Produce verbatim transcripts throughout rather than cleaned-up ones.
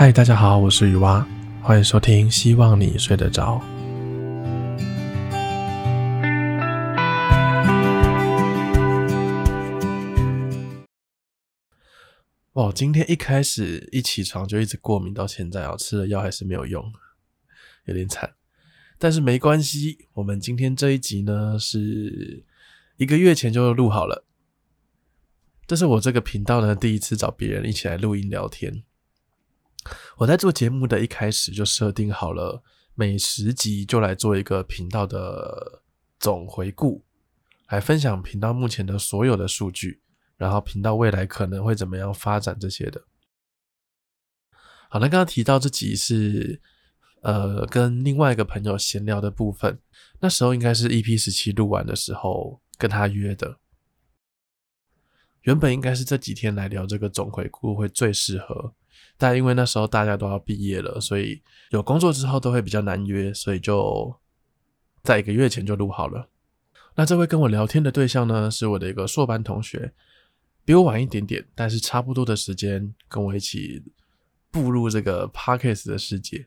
嗨，大家好，我是雨蛙，欢迎收听希望你睡得着。哇，今天一开始一起床就一直过敏到现在哦，吃了药还是没有用，有点惨。但是没关系，我们今天这一集呢是一个月前就录好了。这是我这个频道呢第一次找别人一起来录音聊天。我在做节目的一开始就设定好了，每十集就来做一个频道的总回顾，来分享频道目前的所有的数据，然后频道未来可能会怎么样发展这些的。好，那刚刚提到这集是呃跟另外一个朋友闲聊的部分，那时候应该是 E P 十七 录完的时候跟他约的。原本应该是这几天来聊这个总回顾会最适合，但因为那时候大家都要毕业了，所以有工作之后都会比较难约，所以就在一个月前就录好了。那这位跟我聊天的对象呢，是我的一个硕班同学，比我晚一点点，但是差不多的时间跟我一起步入这个 podcast 的世界。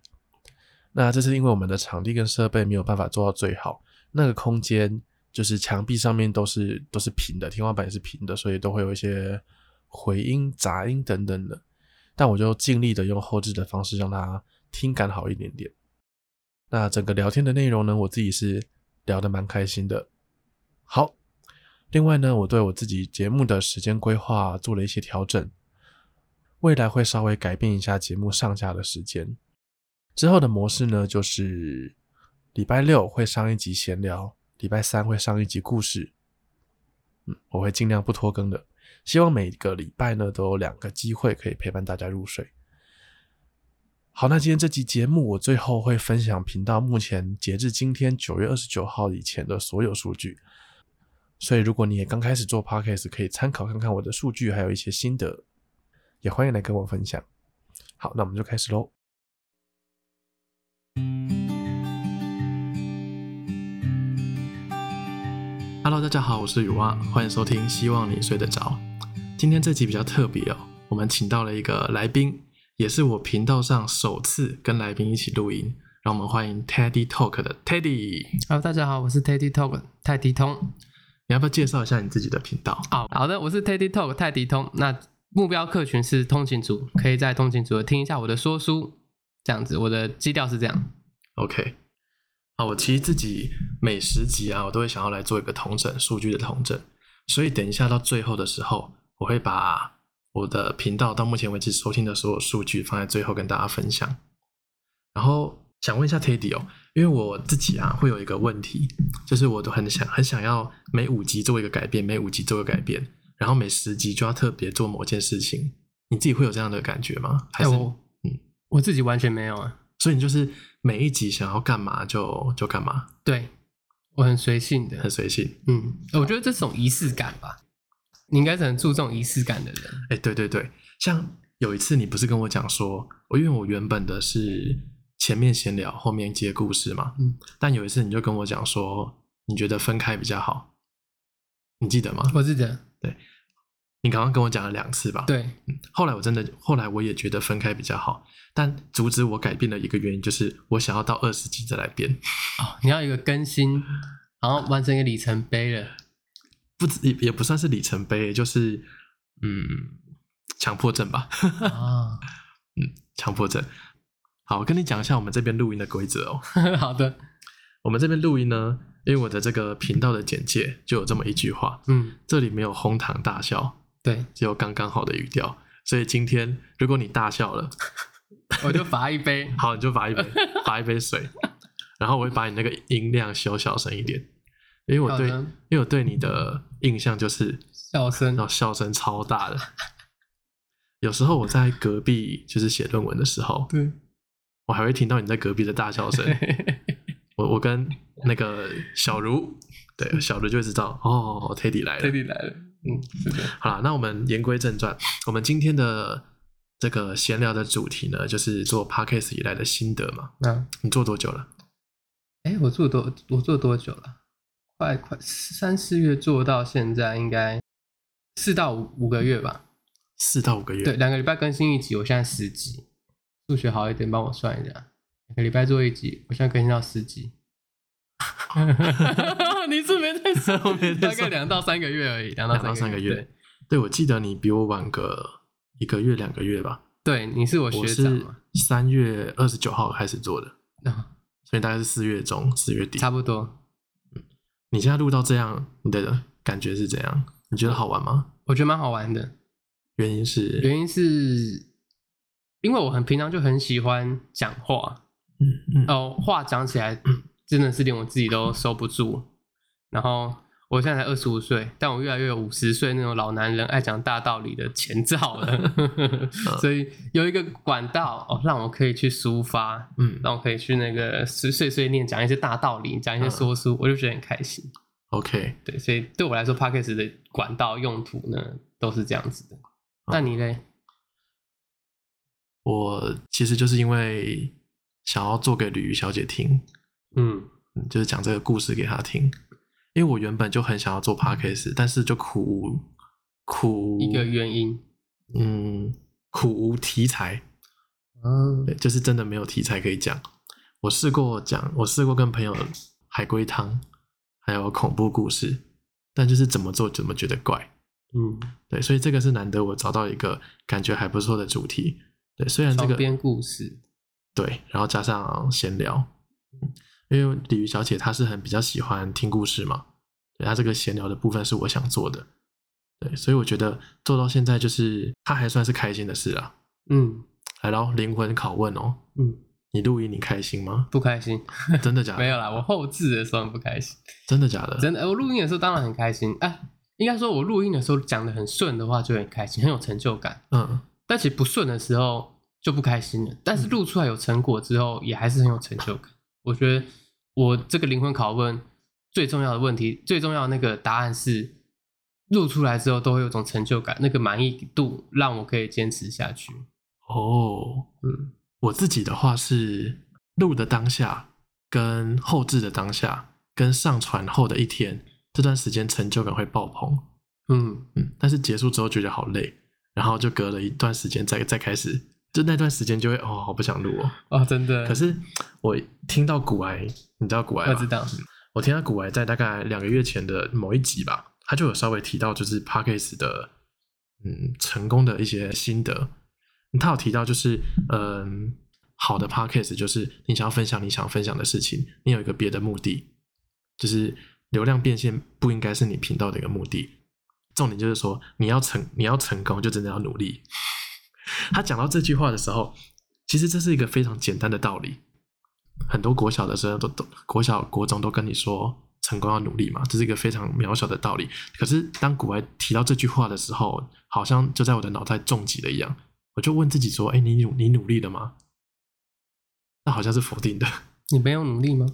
那这是因为我们的场地跟设备没有办法做到最好，那个空间就是墙壁上面都是都是平的，天花板也是平的，所以都会有一些回音、杂音等等的。但我就尽力的用后置的方式让它听感好一点点。那整个聊天的内容呢，我自己是聊得蛮开心的。好，另外呢，我对我自己节目的时间规划做了一些调整，未来会稍微改变一下节目上架的时间。之后的模式呢，就是礼拜六会上一集闲聊，礼拜三会上一集故事。嗯，我会尽量不拖更的。希望每个礼拜呢都有两个机会可以陪伴大家入睡。好，那今天这集节目我最后会分享频道目前截至今天九月二十九号以前的所有数据，所以如果你也刚开始做 podcast 可以参考看看我的数据还有一些心得，也欢迎来跟我分享。好，那我们就开始咯。Hello， 大家好，我是雨蛙，欢迎收听希望你睡得着。今天这集比较特别哦，我们请到了一个来宾，也是我频道上首次跟来宾一起录音，让我们欢迎 Teddy Talk 的 Teddy。Hello， 大家好，我是 Teddy Talk 泰迪通。你要不要介绍一下你自己的频道？ Oh， 好的，我是 Teddy Talk 泰迪通。那目标客群是通勤族，可以在通勤族听一下我的说书，这样子，我的基调是这样。OK。啊，我其实自己每十集啊，我都会想要来做一个统整数据的统整，所以等一下到最后的时候，我会把我的频道到目前为止收听的所有数据放在最后跟大家分享。然后想问一下 Teddy 哦，因为我自己啊会有一个问题，就是我都很想很想要每五集做一个改变，每五集做一个改变，然后每十集就要特别做某件事情。你自己会有这样的感觉吗？还是、欸、我嗯，我自己完全没有啊。所以你就是每一集想要干嘛就就干嘛。对，我很随性的，很随性。嗯，我觉得这是种仪式感吧。你应该是很注重仪式感的人。哎、欸，对对对，像有一次你不是跟我讲说，我因为我原本的是前面闲聊，后面接故事嘛。嗯。但有一次你就跟我讲说，你觉得分开比较好，你记得吗？我记得。对，你刚刚跟我讲了两次吧？对。嗯。后来我真的，后来我也觉得分开比较好。但阻止我改变的一个原因就是我想要到二十集再来变、哦、你要一个更新，然后完成一个里程碑了，不也不算是里程碑，就是嗯强迫症吧。、哦、嗯，强迫症。好，我跟你讲一下我们这边录音的规则哦。好的，我们这边录音呢，因为我的这个频道的简介就有这么一句话，嗯，这里没有哄堂大笑，对，只有刚刚好的语调，所以今天如果你大笑了。我就罚一杯。好，你就罚一杯，罚一杯水。然后我会把你那个音量修小声一点，因为我对，因为我对你的印象就是笑声，然后笑声超大的。有时候我在隔壁就是写论文的时候，对，我还会听到你在隔壁的大笑声。我我跟那个小茹，对，小茹就会知道哦 ，Teddy 来了 ，Teddy 来了。嗯，是的。好啦，那我们言归正传，我们今天的。这个闲聊的主题呢，就是做 podcast 以来的心得嘛。啊、你做多久了？哎，我做多我做多久了？快快三四月做到现在，应该四到五个月吧。四到五个月，对，两个礼拜更新一集，我现在十集。数学好一点帮我算一下，每个礼拜做一集，我现在更新到十集。你是没在算，我没在算，大概两到三个月而已，两到三个 月, 三个月对。对，我记得你比我晚个一个月两个月吧。对，你是我学长嘛。我是三月二十九号开始做的，嗯，所以大概是四月中四月底，差不多。你现在录到这样，你的感觉是怎样？你觉得好玩吗？我觉得蛮好玩的。原因是原因是因为我很平常就很喜欢讲话，嗯嗯，哦，话讲起来真的是连我自己都收不住。然后我现在才二十五岁，但我越来越有五十岁那种老男人爱讲大道理的前兆了。所以有一个管道哦，让我可以去抒发，嗯，让我可以去那个碎碎念讲一些大道理，讲一些说书，嗯，我就觉得很开心。OK， 对，所以对我来说 ，Podcast 的管道用途呢都是这样子的。那你嘞？我其实就是因为想要做给鲤鱼小姐听，嗯，就是讲这个故事给她听。因为我原本就很想要做 podcast， 但是就苦苦一个原因，嗯，苦无题材，嗯，对，就是真的没有题材可以讲。我试过讲，我试过跟朋友海龟汤，还有恐怖故事，但就是怎么做怎么觉得怪，嗯，对，所以这个是难得我找到一个感觉还不错的主题，对，虽然这个编故事，对，然后加上闲聊。因为鲤鱼小姐她是很比较喜欢听故事嘛，对，她这个闲聊的部分是我想做的，对，所以我觉得做到现在就是她还算是开心的事啦。嗯，然后灵魂拷问哦，嗯，你录音你开心吗？不开心，真的假的？没有啦，我后置的时候很不开心。真的假的？真的，我录音的时候当然很开心，啊，应该说我录音的时候讲得很顺的话就很开心，很有成就感。嗯，但其实不顺的时候就不开心了，但是录出来有成果之后，嗯，也还是很有成就感。我觉得我这个灵魂拷问最重要的问题，最重要的那个答案是录出来之后都会有种成就感，那个满意度让我可以坚持下去。哦，嗯，我自己的话是录的当下跟后制的当下跟上传后的一天，这段时间成就感会爆棚，嗯嗯，但是结束之后觉得好累，然后就隔了一段时间再再开始，就那段时间就会哦，好不想录哦，哦，真的。可是我听到古癌，你知道古癌吗？我知道。我听到古癌在大概两个月前的某一集吧，他就有稍微提到就是 Podcast 的嗯成功的一些心得。他有提到就是嗯好的 Podcast 就是你想要分享你想分享的事情，你有一个别的目的，就是流量变现不应该是你频道的一个目的。重点就是说你要成你要成功就真的要努力。他讲到这句话的时候，其实这是一个非常简单的道理。很多国小的时候都国小国中都跟你说成功要努力嘛，这是一个非常渺小的道理。可是当古埃提到这句话的时候，好像就在我的脑袋重击了一样。我就问自己说：“哎，你努你努力了吗？”那好像是否定的。你没有努力吗？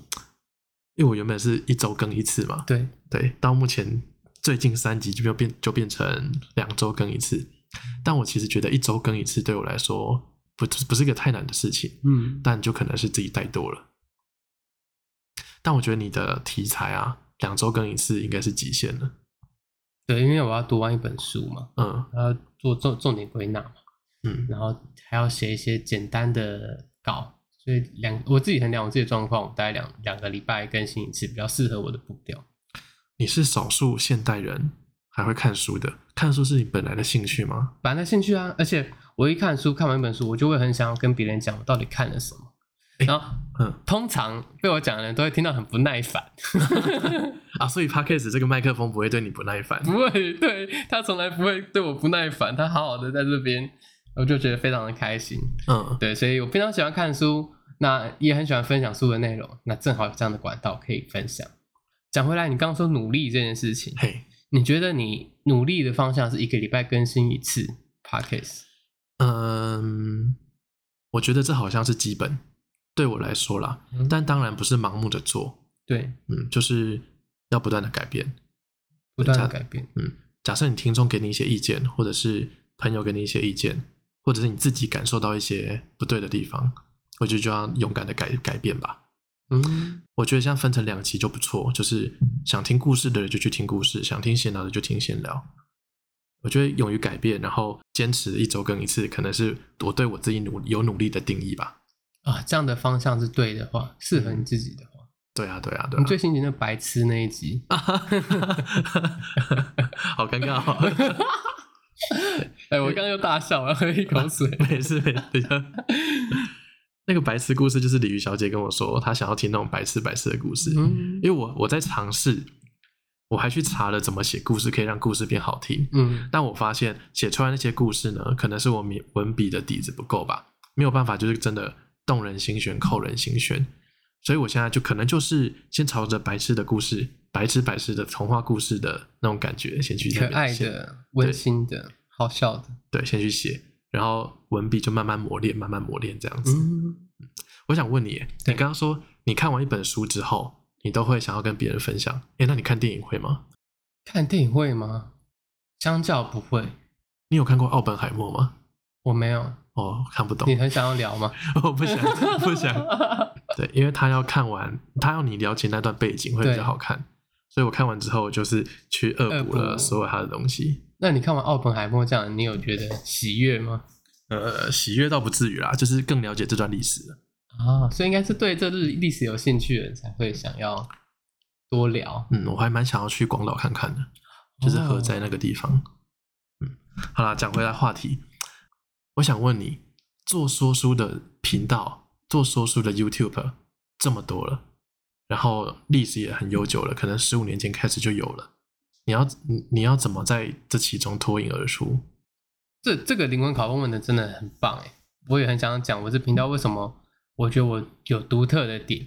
因为我原本是一周更一次嘛。对对，到目前最近三集就变就变成两周更一次。但我其实觉得一周更一次对我来说 不, 不是一个太难的事情，嗯，但就可能是自己怠惰了。但我觉得你的题材啊，两周更一次应该是极限了。对，因为我要读完一本书嘛，嗯，然后做 重, 重点归纳嘛，嗯，然后还要写一些简单的稿，所以两我自己衡量我自己的状况，我大概 两, 两个礼拜更新一次，比较适合我的步调。你是少数现代人还会看书的，看书是你本来的兴趣吗？本来的兴趣啊，而且我一看书，看完一本书，我就会很想要跟别人讲我到底看了什么。欸，然后，嗯，通常被我讲的人都会听到很不耐烦。啊，所以 Podcast 这个麦克风不会对你不耐烦，不会，对，他从来不会对我不耐烦，他好好的在这边，我就觉得非常的开心。嗯，对，所以我非常喜欢看书，那也很喜欢分享书的内容，那正好有这样的管道可以分享。讲回来，你刚刚说努力这件事情，嘿。你觉得你努力的方向是一个礼拜更新一次 podcast？ 嗯，我觉得这好像是基本对我来说啦，嗯，但当然不是盲目的做。对，嗯，就是要不断的改变，不断的改变。嗯，假设你听众给你一些意见，或者是朋友给你一些意见，或者是你自己感受到一些不对的地方，我觉得就要勇敢的改改变吧。嗯，我觉得像分成两期就不错，就是想听故事的人就去听故事，想听闲聊的就听闲聊。我觉得勇于改变然后坚持一周更一次可能是我对我自己努有努力的定义吧。啊，这样的方向是对的话，适合你自己的话，对啊对啊对啊。你最新集的白痴那一集好尴尬哦哎，我刚刚又大笑了，喝一口水。没事没事那个白痴故事就是鲤鱼小姐跟我说她想要听那种白痴白痴的故事、嗯、因为 我, 我在尝试，我还去查了怎么写故事可以让故事变好听、嗯、但我发现写出来那些故事呢，可能是我文笔的底子不够吧，没有办法就是真的动人心弦扣人心弦，所以我现在就可能就是先朝着白痴的故事白痴白痴的童话故事的那种感觉先去写，可爱的温馨的好笑的，对，先去写，然后文笔就慢慢磨练慢慢磨练这样子、嗯、我想问你你刚刚说你看完一本书之后你都会想要跟别人分享，诶，那你看电影会吗？看电影会吗？相较不会。你有看过奥本海默吗？我没有。哦，看不懂。你很想要聊吗？我不想不想对，因为他要看完他要你了解那段背景会比较好看，所以我看完之后就是去恶补了所有他的东西。那你看完奥本海默这样你有觉得喜悦吗？呃，喜悦倒不至于啦，就是更了解这段历史了哦，所以应该是对这历史有兴趣的人才会想要多聊。嗯，我还蛮想要去广岛看看的，就是核灾那个地方、哦嗯、好啦，讲回来话题，我想问你，做说书的频道做说书的 YouTube 这么多了，然后历史也很悠久了，可能十五年前开始就有了，你要你要怎么在这其中脱颖而出？这这个灵魂拷问问的真的很棒耶，我也很想讲我这频道为什么我觉得我有独特的点，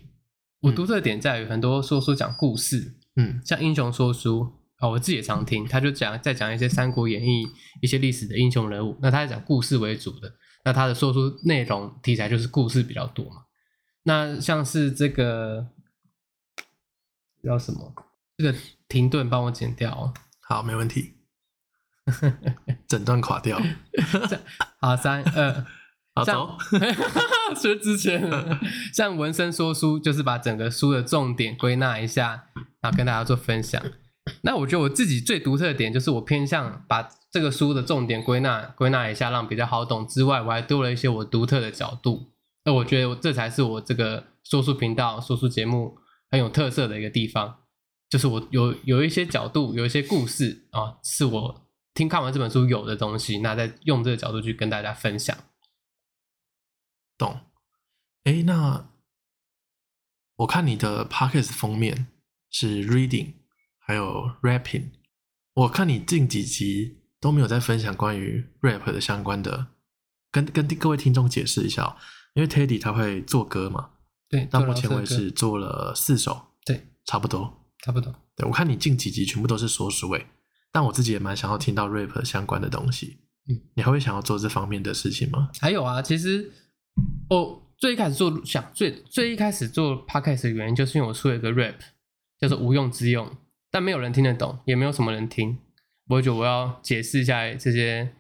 我独特的点在于很多说书讲故事，嗯，像英雄说书、哦、我自己也常听，他就讲在讲一些三国演义一些历史的英雄人物，那他讲故事为主的，那他的说书内容题材就是故事比较多嘛。那像是这个叫什么，这个停顿帮我剪掉、哦、好，没问题整段垮掉好，三二好走学之前像文生说书就是把整个书的重点归纳一下，然后跟大家做分享。那我觉得我自己最独特的点就是我偏向把这个书的重点归纳归纳一下让比较好懂之外，我还多了一些我独特的角度，那我觉得这才是我这个说书频道说书节目很有特色的一个地方，就是我有有一些角度有一些故事啊，是我听看完这本书有的东西，那再用这个角度去跟大家分享。懂。诶，那我看你的 Podcast 封面是 Reading 还有 Rapping， 我看你近几集都没有在分享关于 Rap 的相关的，跟跟各位听众解释一下、哦、因为 Teddy 他会做歌嘛，对，到目前为止做了四首，对，差不多差不多。对，我看你近几集全部都是说书诶，但我自己也蛮想要听到 Rap 相关的东西、嗯、你还会想要做这方面的事情吗？还有啊，其实我、oh, 最一开始做想最最一开始做 podcast 的原因就是因为我出了一个 rap 叫做无用之用，但没有人听得懂，也没有什么人听，我觉得我要解释一下这些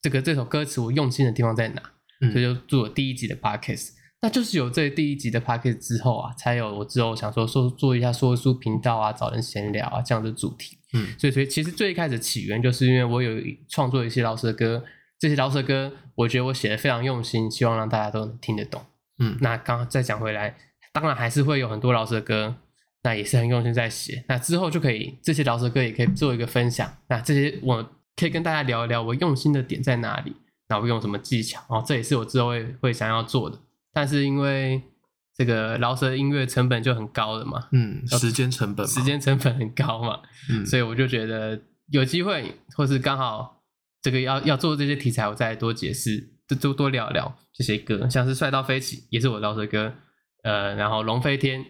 这个这首歌词我用心的地方在哪、嗯、所以就做了第一集的 podcast。 那就是有这第一集的 podcast 之后啊，才有我之后想说说做一下说书频道啊，找人闲聊啊这样的主题、嗯、所以所以其实最一开始起源就是因为我有创作一些饶舌歌，这些饶舌歌我觉得我写得非常用心，希望让大家都能听得懂。嗯，那刚刚再讲回来，当然还是会有很多饶舌歌，那也是很用心在写，那之后就可以这些饶舌歌也可以做一个分享，那这些我可以跟大家聊一聊我用心的点在哪里，那我用什么技巧、哦、这也是我之后 会, 会想要做的。但是因为这个饶舌音乐成本就很高了嘛，嗯，时间成本嘛，时间成本很高嘛，嗯，所以我就觉得有机会或是刚好这个 要, 要做这些题材，我再多解释多多聊聊这些歌，像是帅到飞起也是我饶舌歌，呃，然后龙飞天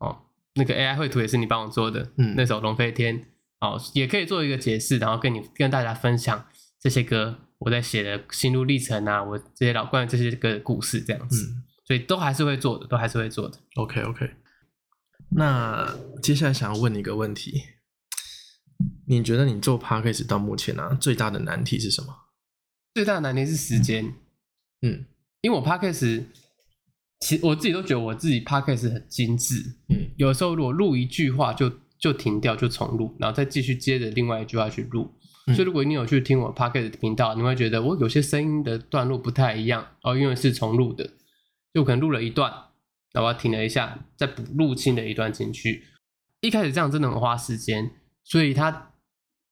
哦，那个 A I 绘图也是你帮我做的，嗯，那首龙飞天哦，也可以做一个解释，然后跟你跟大家分享这些歌我在写的心路历程啊，我这些老关于这些歌的故事这样子、嗯，所以都还是会做的，都还是会做的。OK OK， 那接下来想要问你一个问题。你觉得你做 podcast 到目前啊，最大的难题是什么？最大的难题是时间。嗯，因为我 podcast 其实我自己都觉得我自己 podcast 很精致。嗯，有时候如果录一句话就就停掉就重录，然后再继续接着另外一句话去录、嗯、所以如果你有去听我 Podcast 频道，你会觉得我有些声音的段落不太一样哦，因为是重录的，就可能录了一段，然后停了一下，再补录新的一段进去。一开始这样真的很花时间，所以他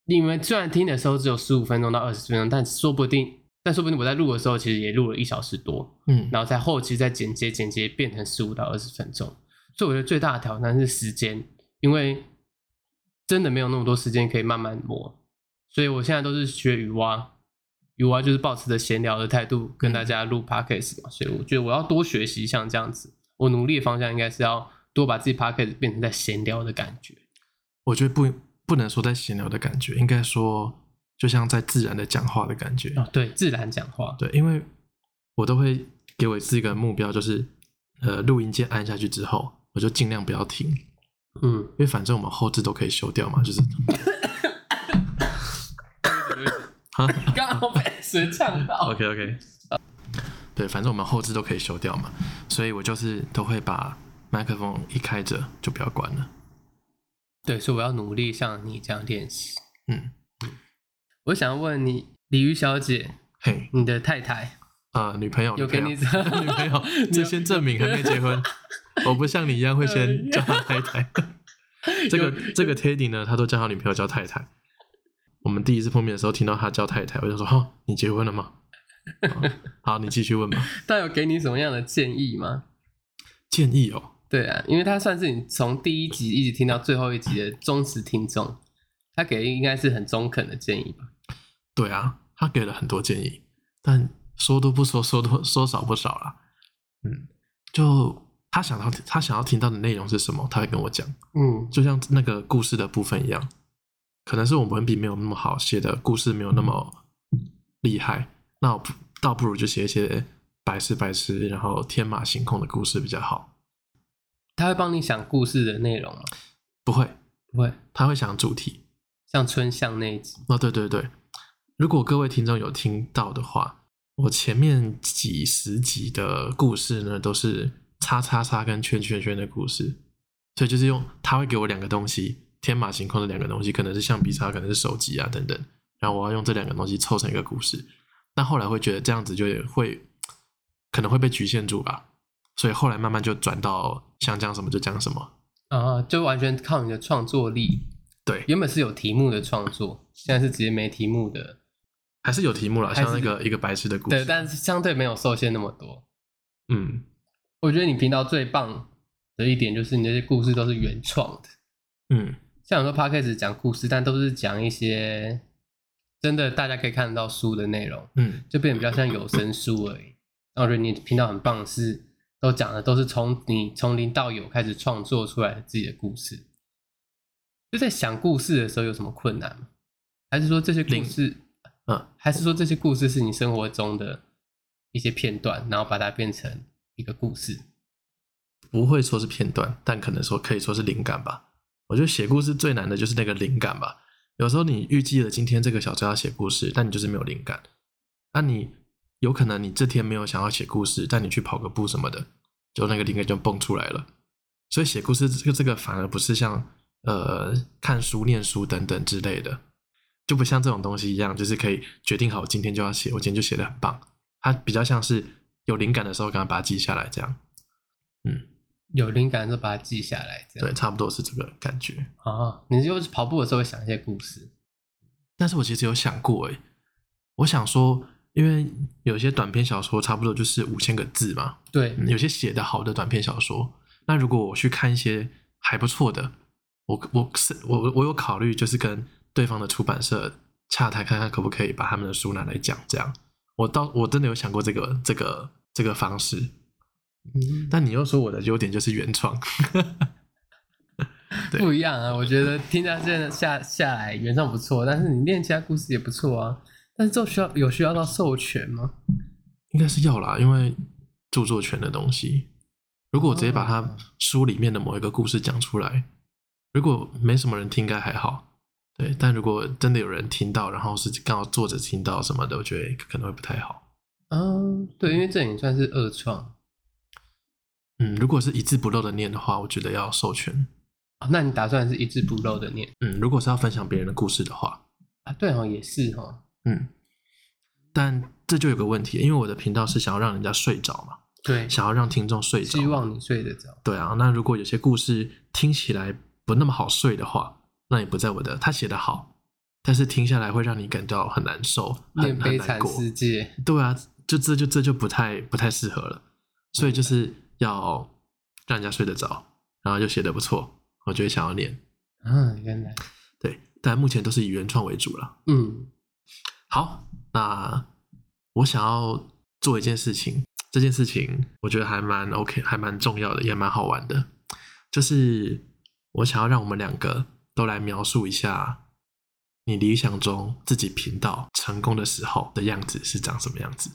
你们虽然听的时候只有十五分钟到二十分钟，但说不定但说不定我在录的时候其实也录了一小时多、嗯、然后在后期再剪接剪接变成十五到二十分钟。所以我觉得最大的挑战是时间，因为真的没有那么多时间可以慢慢磨，所以我现在都是学雨蛙，雨蛙就是抱持着闲聊的态度跟大家录 podcast 嘛，所以我觉得我要多学习像这样子，我努力的方向应该是要多把自己 podcast 变成在闲聊的感觉。我觉得 不, 不能说在闲聊的感觉，应该说就像在自然的讲话的感觉、哦、对，自然讲话。对，因为我都会给我自己一个目标，就是呃，录音键按下去之后我就尽量不要停，嗯，因为反正我们后置都可以修掉嘛，就是刚好被水呛到OK OK 对，反正我们后置都可以修掉嘛，所以我就是都会把麦克风一开着就不要关了。对，所以我要努力像你这样练习。嗯，我想问你，鲤鱼小姐，嘿，你的太太啊、呃，女朋友，有跟你女朋友，这先证明还没结婚。我不像你一样会先叫她太太。这个这个 Teddy 呢，他都叫他女朋友叫太太。我们第一次碰面的时候听到他叫太太，我就说：“哦，你结婚了吗？”哦、好，你继续问吧。他有给你什么样的建议吗？建议哦，对啊，因为他算是你从第一集一直听到最后一集的忠实听众，他给应该是很中肯的建议吧？对啊，他给了很多建议，但说多不说，说多说少不少啦。嗯，就。他想要他想要听到的内容是什么，他会跟我讲。嗯，就像那个故事的部分一样，可能是我文笔没有那么好，写的故事没有那么厉害，那我倒不如就写一些白痴白痴，然后天马行空的故事比较好。他会帮你想故事的内容吗？不会，不会，他会想主题，像春象那一集。哦，对对对，如果各位听众有听到的话，我前面几十集的故事呢都是。叉叉叉跟圈圈圈的故事，所以就是用他会给我两个东西，天马行空的两个东西，可能是橡皮擦，可能是手机啊等等，然后我要用这两个东西凑成一个故事。但后来会觉得这样子就会可能会被局限住吧，所以后来慢慢就转到想讲什么就讲什么啊，就完全靠你的创作力。对，原本是有题目的创作，现在是直接没题目的，还是有题目啦，像那个一个白痴的故事，对，但是相对没有受限那么多。嗯。我觉得你频道最棒的一点就是你那些故事都是原创的。嗯，像很多 podcast 讲故事，但都是讲一些真的大家可以看得到书的内容，嗯，就变得比较像有声书而已。那我觉得你频道很棒的是都讲的都是从你从零到有开始创作出来的自己的故事。就在想故事的时候有什么困难吗？还是说这些故事、啊、还是说这些故事是你生活中的一些片段，然后把它变成一个故事？不会说是片段，但可能说可以说是灵感吧。我觉得写故事最难的就是那个灵感吧。有时候你预计了今天这个小周要写故事，但你就是没有灵感。那你有可能你这天没有想要写故事，但你去跑个步什么的，就那个灵感就蹦出来了。所以写故事这个反而不是像呃看书念书等等之类的，就不像这种东西一样，就是可以决定好我今天就要写，我今天就写得很棒。它比较像是有灵感的时候赶快把它记下来这样。嗯，有灵感的时候把它记下来这样。对，差不多是这个感觉。哦，你就是跑步的时候会想一些故事。但是我其实有想过耶，我想说因为有些短篇小说差不多就是五千个字嘛。对、嗯、有些写得好的短篇小说，那如果我去看一些还不错的，我我我我有考虑就是跟对方的出版社洽谈看看可不可以把他们的书拿来讲这样。我到我真的有想过这个这个这个方式、嗯、但你又说我的优点就是原创不一样啊。我觉得听到这 下, 下来原创不错，但是你练其他故事也不错啊。但是这需要有需要到授权吗？应该是要啦，因为著作权的东西，如果我直接把它书里面的某一个故事讲出来，如果没什么人听应该还好。对，但如果真的有人听到，然后是刚好作者听到什么的，我觉得可能会不太好。嗯，对，因为这也算是二创。嗯，如果是一字不漏的念的话，我觉得要授权。哦、那你打算是一字不漏的念？嗯，如果是要分享别人的故事的话，啊，对哦，也是哦，嗯。但这就有个问题，因为我的频道是想要让人家睡着嘛，对，想要让听众睡着，希望你睡得着。对啊，那如果有些故事听起来不那么好睡的话，那也不在我的。他写得好，但是听下来会让你感到很难受，很悲惨世界。对啊，就这就这就不太不太适合了。所以就是要让人家睡得着，然后就写得不错，我就会想要念。嗯，原来对，但目前都是以原创为主了。嗯，好，那我想要做一件事情，这件事情我觉得还蛮 OK， 还蛮重要的，也蛮好玩的。就是我想要让我们两个都来描述一下你理想中自己频道成功的时候的样子是长什么样子。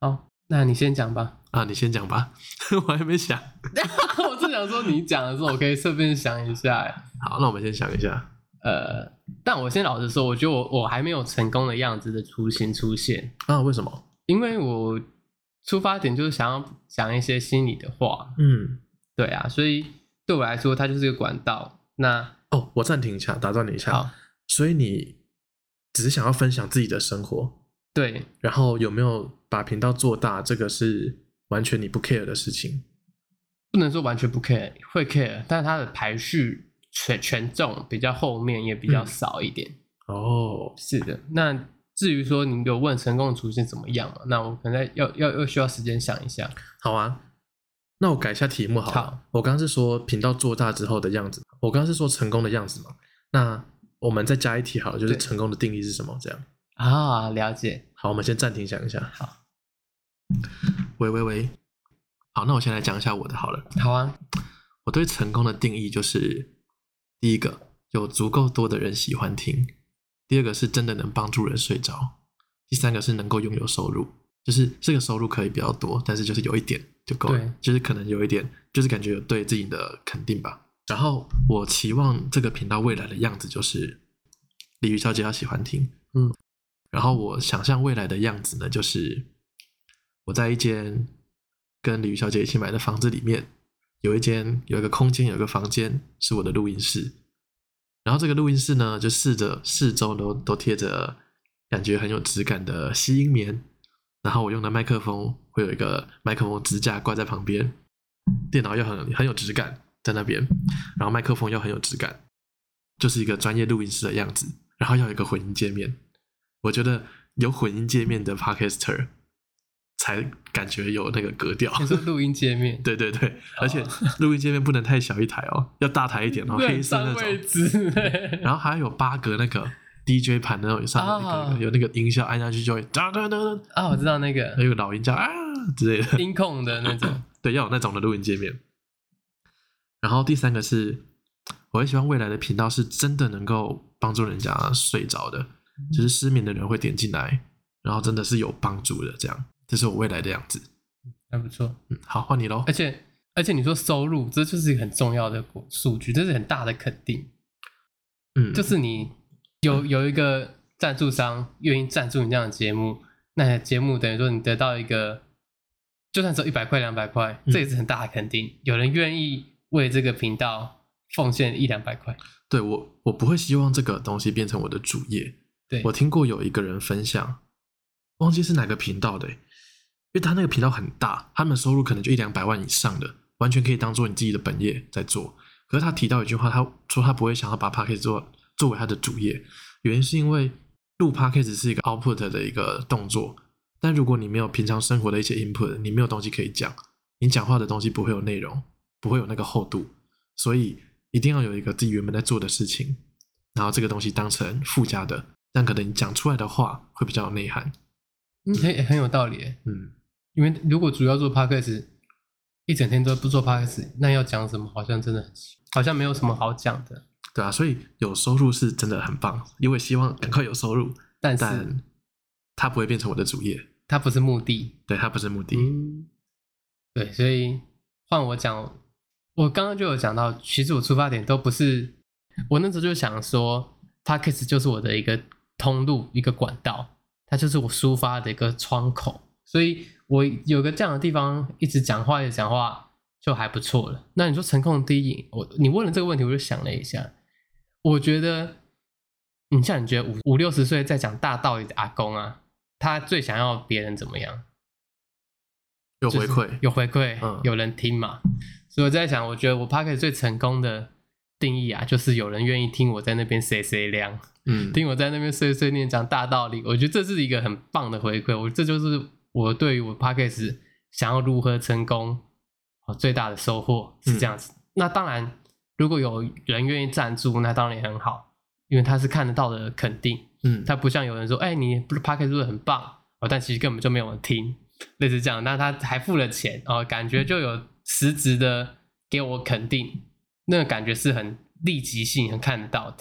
好，那你先讲吧。啊，你先讲吧，我还没想。我正想说你讲的时候，我可以顺便想一下。好，那我们先想一下。呃，但我先老实说，我觉得我我还没有成功的样子的雏形出现。啊，为什么？因为我出发点就是想要讲一些心里的话。嗯，对啊，所以对我来说，它就是一个管道。那哦，我暂停一下，打断你一下。好，所以你只是想要分享自己的生活。对，然后有没有把频道做大？这个是完全你不 care 的事情。不能说完全不 care， 会 care， 但是它的排序。权, 权重比较后面也比较少一点、嗯、哦，是的。那至于说你有问成功的雏形怎么样、啊、那我可能要要要需要时间想一下。好啊，那我改一下题目好了。好，我刚刚是说频道做大之后的样子，我刚刚是说成功的样子嘛，那我们再加一题好了，就是成功的定义是什么这样啊、哦？了解。好，我们先暂停想一下。好，喂喂喂，好，那我先来讲一下我的好了。好啊，我对成功的定义就是第一个，有足够多的人喜欢听；第二个是真的能帮助人睡着；第三个是能够拥有收入，就是这个收入可以比较多，但是就是有一点就够了，就是可能有一点，就是感觉有对自己的肯定吧。然后我期望这个频道未来的样子就是鲤鱼小姐要喜欢听，嗯。然后我想象未来的样子呢，就是我在一间跟鲤鱼小姐一起买的房子里面。有一间有一个空间有一个房间是我的录音室，然后这个录音室呢就试着四周都都贴着感觉很有质感的吸音棉，然后我用的麦克风会有一个麦克风支架挂在旁边，电脑又很很有质感在那边，然后麦克风又很有质感，就是一个专业录音室的样子。然后要有一个混音界面，我觉得有混音界面的 Podcaster才感觉有那个格调。你说录音界面？对对对，哦、而且录音界面不能太小一台哦，要大台一点哦，黑色那种。位置然后还有八个那个 D J 盘那种上的、那個哦，有那个音效按下去就会哒哒哒哒。啊，我知道那个，还有老鹰叫啊之类的，音控的那种。对，要有那种的录音界面。然后第三个是，我很希望未来的频道是真的能够帮助人家睡着的，就是失眠的人会点进来，然后真的是有帮助的这样。这是我未来的样子，还不错。嗯，好，换你咯。而且而且你说收入，这就是一个很重要的数据，这是很大的肯定。嗯，就是你有有一个赞助商愿意赞助你这样的节目，那节目等于说你得到一个，就算只有一百块两百块，这也是很大的肯定。嗯、有人愿意为这个频道奉献一两百块。对，我我不会希望这个东西变成我的主业。对，我听过有一个人分享，忘记是哪个频道的、欸。因为他那个频道很大，他们收入可能就一两百万以上的，完全可以当做你自己的本业在做。可是他提到一句话，他说他不会想要把 Podcast 做作为他的主业，原因是因为录 Podcast 是一个 output 的一个动作，但如果你没有平常生活的一些 input， 你没有东西可以讲，你讲话的东西不会有内容，不会有那个厚度，所以一定要有一个自己原本在做的事情，然后这个东西当成附加的，但可能你讲出来的话会比较有内涵。嗯，很很有道理耶。嗯。因为如果主要做 podcast， 一整天都不做 podcast， 那要讲什么？好像真的很，好像没有什么好讲的。对啊，所以有收入是真的很棒，因为希望赶快有收入，但是但它不会变成我的主业，它不是目的。对，它不是目的。嗯、对，所以换我讲，我刚刚就有讲到，其实我出发点都不是，我那时候就想说 ，podcast 就是我的一个通路，一个管道，它就是我抒发的一个窗口，所以。我有个这样的地方，一直讲话，一直讲话就还不错了。那你说成功的定义，我你问了这个问题，我就想了一下，我觉得你像你觉得五五六十岁在讲大道理的阿公啊，他最想要别人怎么样？有回馈、就是、有回馈、嗯、有人听嘛。所以我在想，我觉得我 Podcast 最成功的定义啊，就是有人愿意听我在那边碎碎念，嗯，听我在那边碎碎念讲大道理，我觉得这是一个很棒的回馈。我这就是我对于我 Podcast 想要如何成功最大的收获是这样子、嗯、那当然如果有人愿意赞助那当然也很好，因为他是看得到的肯定，嗯，他不像有人说哎、欸，你 Podcast 做的很棒、哦、但其实根本就没有人听，类似这样，那他还付了钱、哦、感觉就有实质的给我肯定，那个感觉是很立即性很看得到的。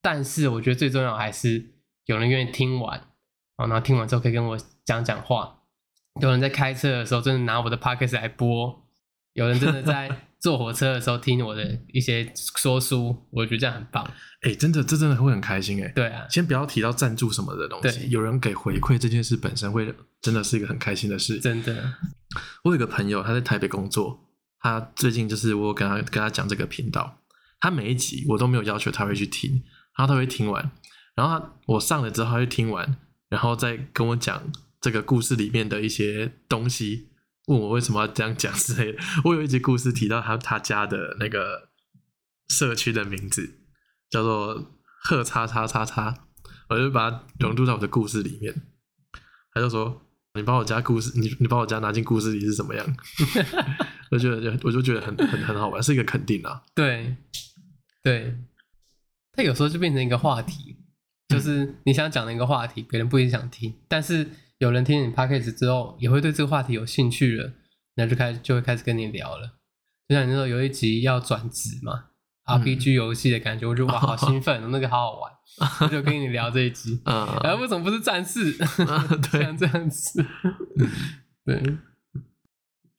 但是我觉得最重要还是有人愿意听完、哦、然后听完之后可以跟我讲讲话，有人在开车的时候真的拿我的 Podcast 来播，有人真的在坐火车的时候听我的一些说书，我觉得这样很棒。哎、欸，真的，这真的会很开心哎、欸。对啊，先不要提到赞助什么的东西，有人给回馈这件事本身会真的是一个很开心的事。真的，我有一个朋友，他在台北工作，他最近就是我跟他跟他讲这个频道，他每一集我都没有要求他会去听，然后他会听完，然后他我上了之后他会听完，然后再跟我讲这个故事里面的一些东西。问我为什么要这样讲之类的。我有一集故事提到 他, 他家的那个社区的名字叫做赫叉叉叉叉，我就把它融入到我的故事里面。他就说你把我家故事 你, 你把我家拿进故事里是怎么样我, 就我就觉得 很, 很, 很好玩，是一个肯定啊。对对，他有时候就变成一个话题，就是你想讲的一个话题别人不一定想听，但是有人听你 Podcast 之后也会对这个话题有兴趣了，那就开始就会开始跟你聊了。就像你说有一集要转职嘛、嗯、R P G 游戏的感觉，我觉得哇好兴奋、哦、那个好好玩我就跟你聊这一集、嗯、然后为什么不是战士、嗯、对像这样子对，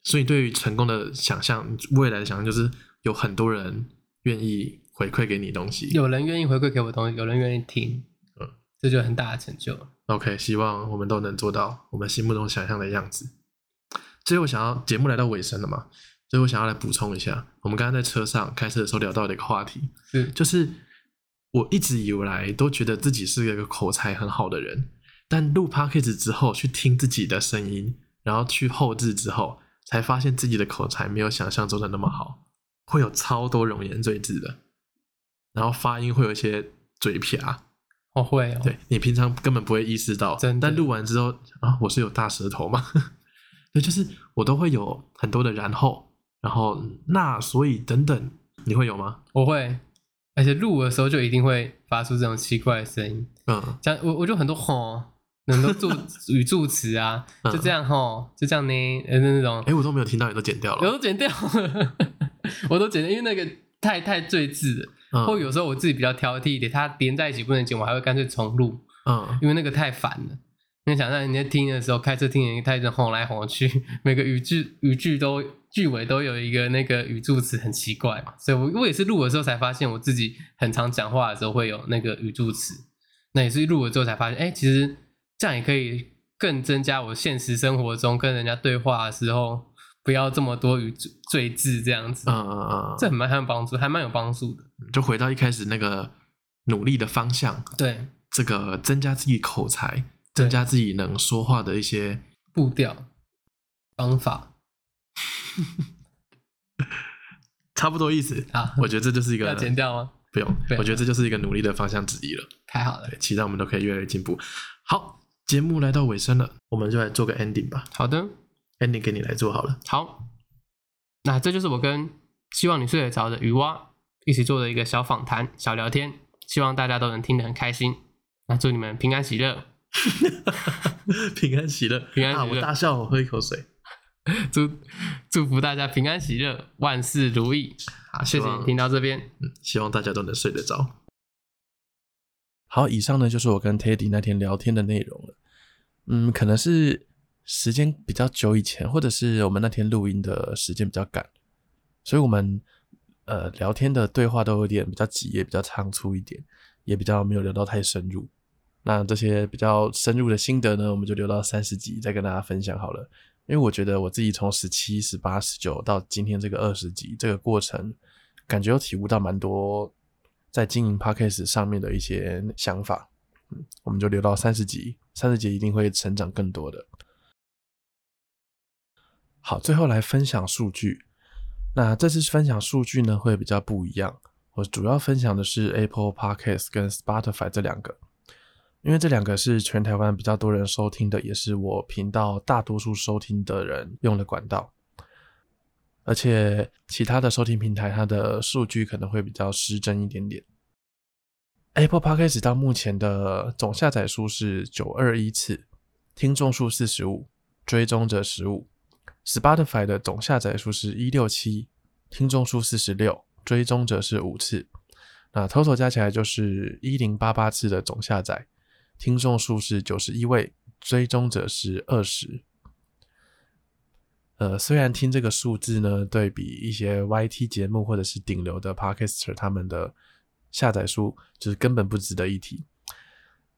所以对于成功的想象，未来的想象就是有很多人愿意回馈给你东西，有人愿意回馈给我东西，有人愿意听，这就很大的成就。 OK， 希望我们都能做到我们心目中想象的样子。最后想要，节目来到尾声了嘛，所以我想要来补充一下，我们刚刚在车上开车的时候聊到的一个话题，是就是我一直以来都觉得自己是一个口才很好的人，但录 Podcast 之后去听自己的声音，然后去后制之后才发现自己的口才没有想象中的那么好，会有超多冗言赘字的，然后发音会有一些嘴撇，哦会哦，对，你平常根本不会意识到，但录完之后啊，我是有大舌头嘛对，就是我都会有很多的然后然后那所以等等，你会有吗？我会，而且录的时候就一定会发出这种奇怪的声音。嗯，像我我就很多吼，很多助语助词啊，就这样吼，就这样呢，呃那种，哎、欸、我都没有听到，你都剪掉了，我都剪掉了，我都剪掉，因为那个太太赘字了。嗯、或有时候我自己比较挑剔一点，它连在一起不能剪，我还会干脆重录、嗯、因为那个太烦了。你想让人家听的时候，开车听人家一直哄来哄去，每个语句语句都句尾都有一个那个语助词，很奇怪嘛。所以 我, 我也是录的时候才发现，我自己很常讲话的时候会有那个语助词。那也是录了之后才发现，哎、欸，其实这样也可以更增加我现实生活中跟人家对话的时候，不要这么多语赘字这样子，嗯嗯嗯，这很蛮有帮助，还蛮有帮助的。就回到一开始那个努力的方向，对，这个增加自己口才，增加自己能说话的一些步调方法，差不多意思啊。我觉得这就是一个要剪掉吗？不用，我觉得这就是一个努力的方向之一了。太好了，期待我们都可以越来越进步。好，节目来到尾声了，我们就来做个 ending 吧。好的。ending 给你来做好了。好，那这就是我跟希望你睡得着的鱼蛙一起做的一个小访谈小聊天，希望大家都能听得很开心。那祝你们平安喜乐平安喜乐平安喜乐、啊、我大笑，我喝一口水祝, 祝福大家平安喜乐，万事如意。好，谢谢你听到这边、嗯、希望大家都能睡得着。好，以上呢就是我跟 Teddy 那天聊天的内容了。嗯，可能是时间比较久以前，或者是我们那天录音的时间比较赶，所以我们呃聊天的对话都有点比较急，也比较仓促一点，也比较没有聊到太深入。那这些比较深入的心得呢，我们就留到三十集再跟大家分享好了。因为我觉得我自己从十七、十八、十九到今天这个二十集这个过程，感觉有体悟到蛮多在经营 Podcast 上面的一些想法，嗯，我们就留到三十集，三十集一定会成长更多的。好，最后来分享数据。那这次分享数据呢会比较不一样，我主要分享的是 Apple Podcast 跟 Spotify 这两个，因为这两个是全台湾比较多人收听的，也是我频道大多数收听的人用的管道，而且其他的收听平台它的数据可能会比较失真一点点。 Apple Podcast 到目前的总下载数是九百二十一次，听众数四十五，追踪者十五。 Spotify 的总下载数是一百六十七，听众数四十六，追踪者是五次，那 total 加起来就是一千零八十八次的总下载，听众数是九十一位，追踪者是二十。呃，虽然听这个数字呢，对比一些 Y T 节目或者是顶流的 Podcaster 他们的下载数就是根本不值得一提，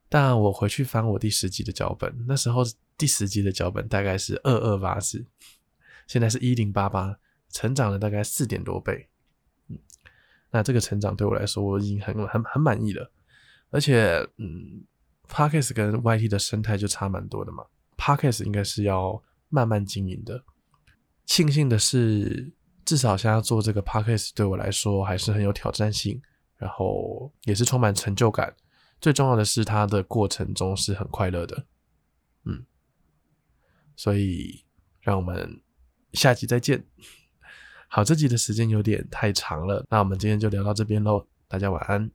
但我回去翻我第十集的脚本，那时候第十集的脚本大概是两百二十八次，现在是一千零八十八，成长了大概四点多倍。嗯，那这个成长对我来说我已经很很很满意了，而且嗯Podcast 跟 Y T 的生态就差蛮多的嘛， Podcast 应该是要慢慢经营的。庆幸的是至少现在做这个 Podcast 对我来说还是很有挑战性，然后也是充满成就感，最重要的是它的过程中是很快乐的。嗯，所以让我们下集再见。好，这集的时间有点太长了，那我们今天就聊到这边咯，大家晚安。